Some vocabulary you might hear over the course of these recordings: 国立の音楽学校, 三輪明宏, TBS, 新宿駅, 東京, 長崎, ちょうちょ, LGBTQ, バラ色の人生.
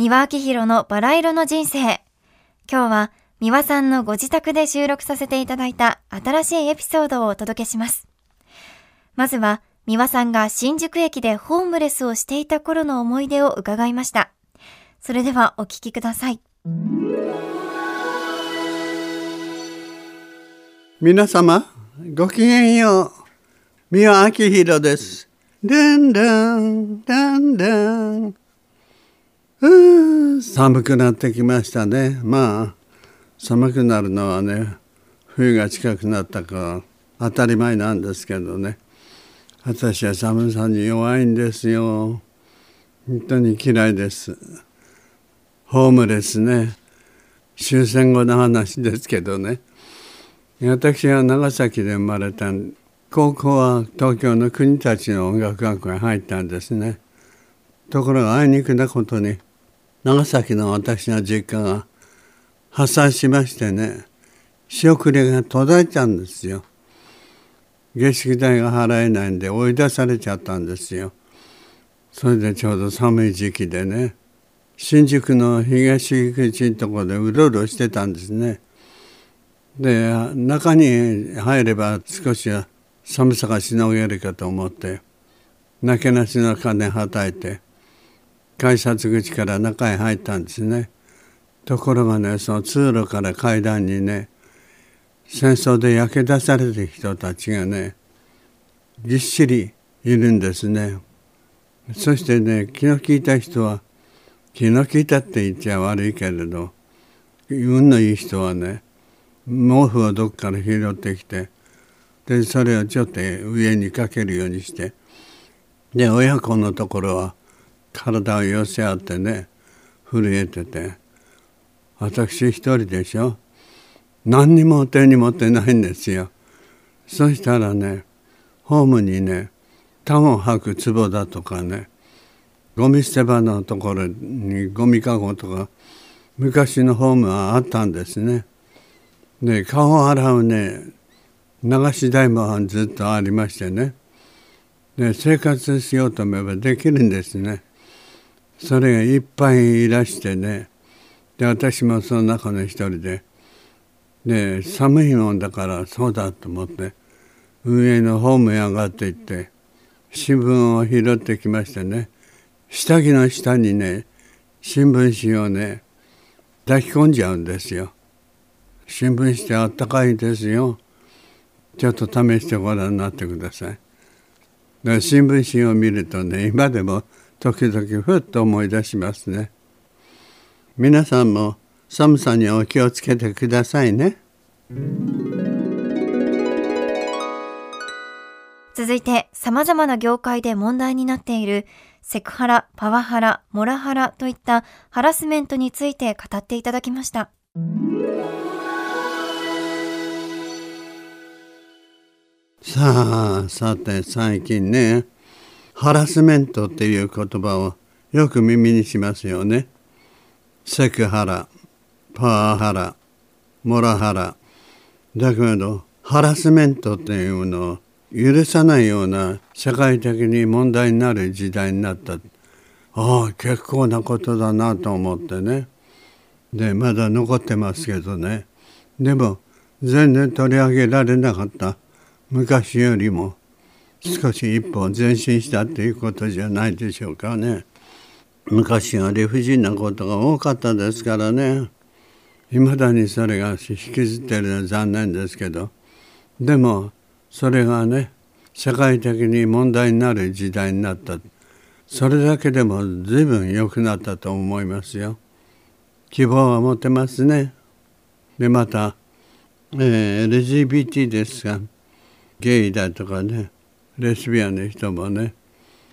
三輪明宏のバラ色の人生。今日は三輪さんのご自宅で収録させていただいた新しいエピソードをお届けします。まずは三輪さんが新宿駅でホームレスをしていた頃の思い出を伺いました。それではお聞きください。皆様ごきげんよう。三輪明宏です。だんだんだんだん。寒くなってきましたね。まあ寒くなるのはね、冬が近くなったから当たり前なんですけどね。私は寒さに弱いんですよ。本当に嫌いです。ホームレスね。終戦後の話ですけどね。私は長崎で生まれた。高校は東京の国立の音楽学校に入ったんですね。ところがあいにくなことに長崎の私の実家が破産しましてね、仕送りが途絶えちゃうんですよ。下宿代が払えないんで追い出されちゃったんですよ。それでちょうど寒い時期でね、新宿の東口のとこでうろうろしてたんですね。で、中に入れば少しは寒さがしのげるかと思って、なけなしの金はたいて、改札口から中へ入ったんですね。ところがね、その通路から階段にね、戦争で焼け出された人たちがね、ぎっしりいるんですね。そしてね、気の利いた人は、気の利いたって言っちゃ悪いけれど、運のいい人はね、毛布をどっから拾ってきて、でそれをちょっと上にかけるようにして、で親子のところは体を寄せ合ってね、震えてて、私一人でしょ、何にも手に持ってないんですよ。そしたらね、ホームにね、タオルを吐く壺だとかね、ゴミ捨て場のところにゴミかごとか、昔のホームはあったんですね。で顔を洗うね、流し台もずっとありましてね。で生活しようと思えばできるんですね。それがいっぱいいらしてね。で私もその中の一人で、で寒いもんだからそうだと思って上のホームへ上がっていって、新聞を拾ってきましてね、下着の下にね、新聞紙をね抱き込んじゃうんですよ。新聞紙ってあったかいですよ。ちょっと試してご覧になってください。で新聞紙を見るとね、今でも時々ふっと思い出しますね。皆さんも寒さにお気をつけてくださいね。続いて、様々な業界で問題になっているセクハラ、パワハラ、モラハラといったハラスメントについて語っていただきました。さて最近ね、ハラスメントっていう言葉をよく耳にしますよね。セクハラ、パワハラ、モラハラ。だけどハラスメントっていうのを許さないような社会的に問題になる時代になった。ああ、結構なことだなと思ってね。でまだ残ってますけどね。でも全然取り上げられなかった。昔よりも少し一歩前進したっていうことじゃないでしょうかね。昔は理不尽なことが多かったですからね。未だにそれが引きずってるのは残念ですけど、でもそれがね、社会的に問題になる時代になった。それだけでも随分良くなったと思いますよ。希望は持てますね。でまた、LGBT ですが、ゲイだとかね、レスビアンの人もね、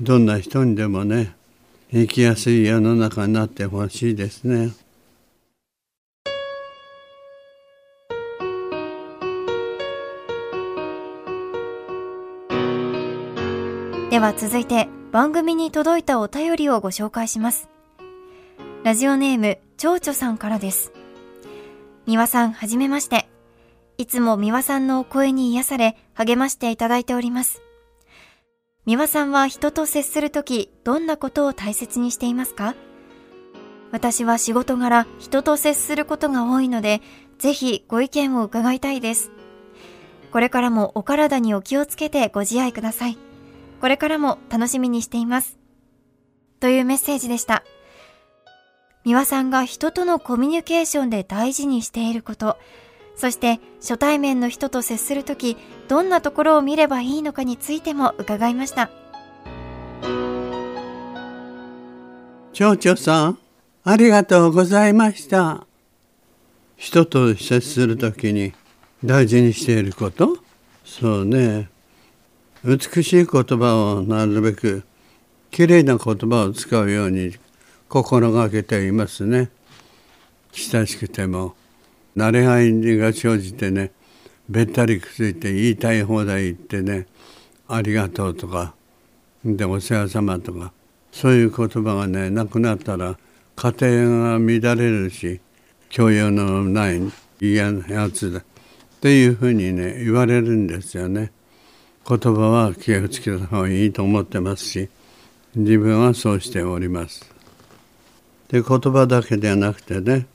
どんな人にでもね、生きやすい世の中になってほしいですね。では続いて、番組に届いたお便りをご紹介します。ラジオネーム、ちょうちょさんからです。三輪さん、はじめまして。いつも三輪さんのお声に癒され、励ましていただいております。三輪さんは人と接するとき、どんなことを大切にしていますか？私は仕事柄人と接することが多いので、ぜひご意見を伺いたいです。これからもお体にお気をつけてご自愛ください。これからも楽しみにしています。というメッセージでした。三輪さんが人とのコミュニケーションで大事にしていること、そして初対面の人と接するとき、どんなところを見ればいいのかについても伺いました。ちょうちょさん、ありがとうございました。人と接するときに大事にしていること？そうね。美しい言葉をなるべくきれいな言葉を使うように心がけていますね。親しくても慣れ合いが生じてね、べったりくっついて言いたい放題言ってね、ありがとうとかでお世話様とかそういう言葉がねなくなったら家庭が乱れるし、教養のない嫌なやつだっていうふうにね言われるんですよね。言葉は気をつけた方がいいと思ってますし、自分はそうしております。で、言葉だけではなくてね、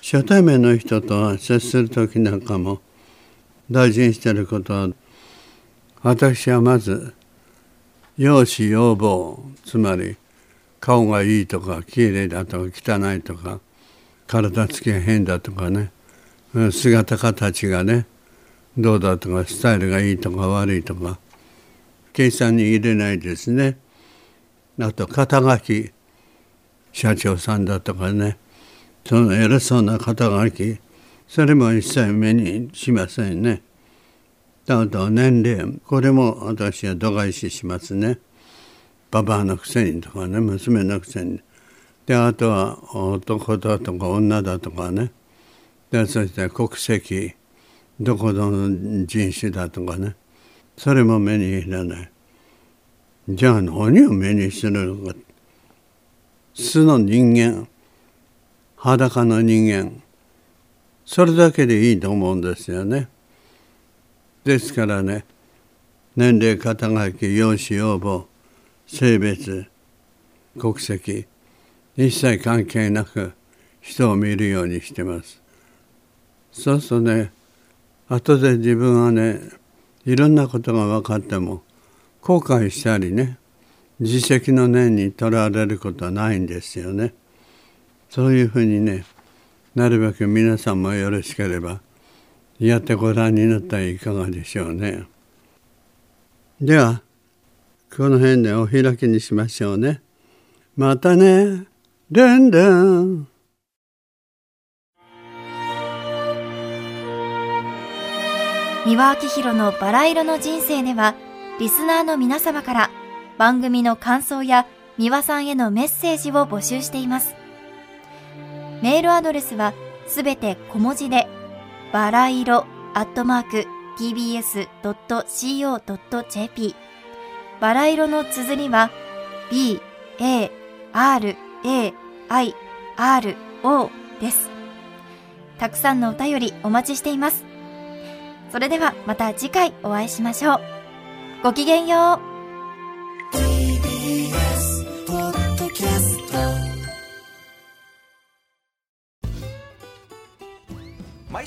初対面の人と接するときなんかも大事にしていることは、私はまず容姿容貌、つまり顔がいいとかきれいだとか汚いとか体つきが変だとかね、姿形がねどうだとかスタイルがいいとか悪いとか計算に入れないですね。あと肩書き、社長さんだとかね、その偉そうな肩書き、それも一切目にしませんね。あと年齢、これも私は度外視しますね。ババアのくせにとかね、娘のくせに。で、あとは男だとか女だとかね。で、そして国籍、どこの人種だとかね、それも目に入らない。じゃあ何を目にするのか。素の人間、裸の人間、それだけでいいと思うんですよね。ですからね、年齢、肩書き、容姿、容貌、性別、国籍、一切関係なく人を見るようにしてます。そうするとね、後で自分はね、いろんなことが分かっても後悔したりね、自責の念にとらわれることはないんですよね。そういうふうにね、なるべく皆さんもよろしければやってご覧になったらいかがでしょうね。ではこの辺でお開きにしましょうね。またね、ルンルン。三輪明宏のバラ色の人生では、リスナーの皆様から番組の感想や三輪さんへのメッセージを募集しています。メールアドレスはすべて小文字で、バラ色@tbs.co.jp、バラ色の綴りは BARAIRO です。たくさんのお便りお待ちしています。それではまた次回お会いしましょう。ごきげんよう。毎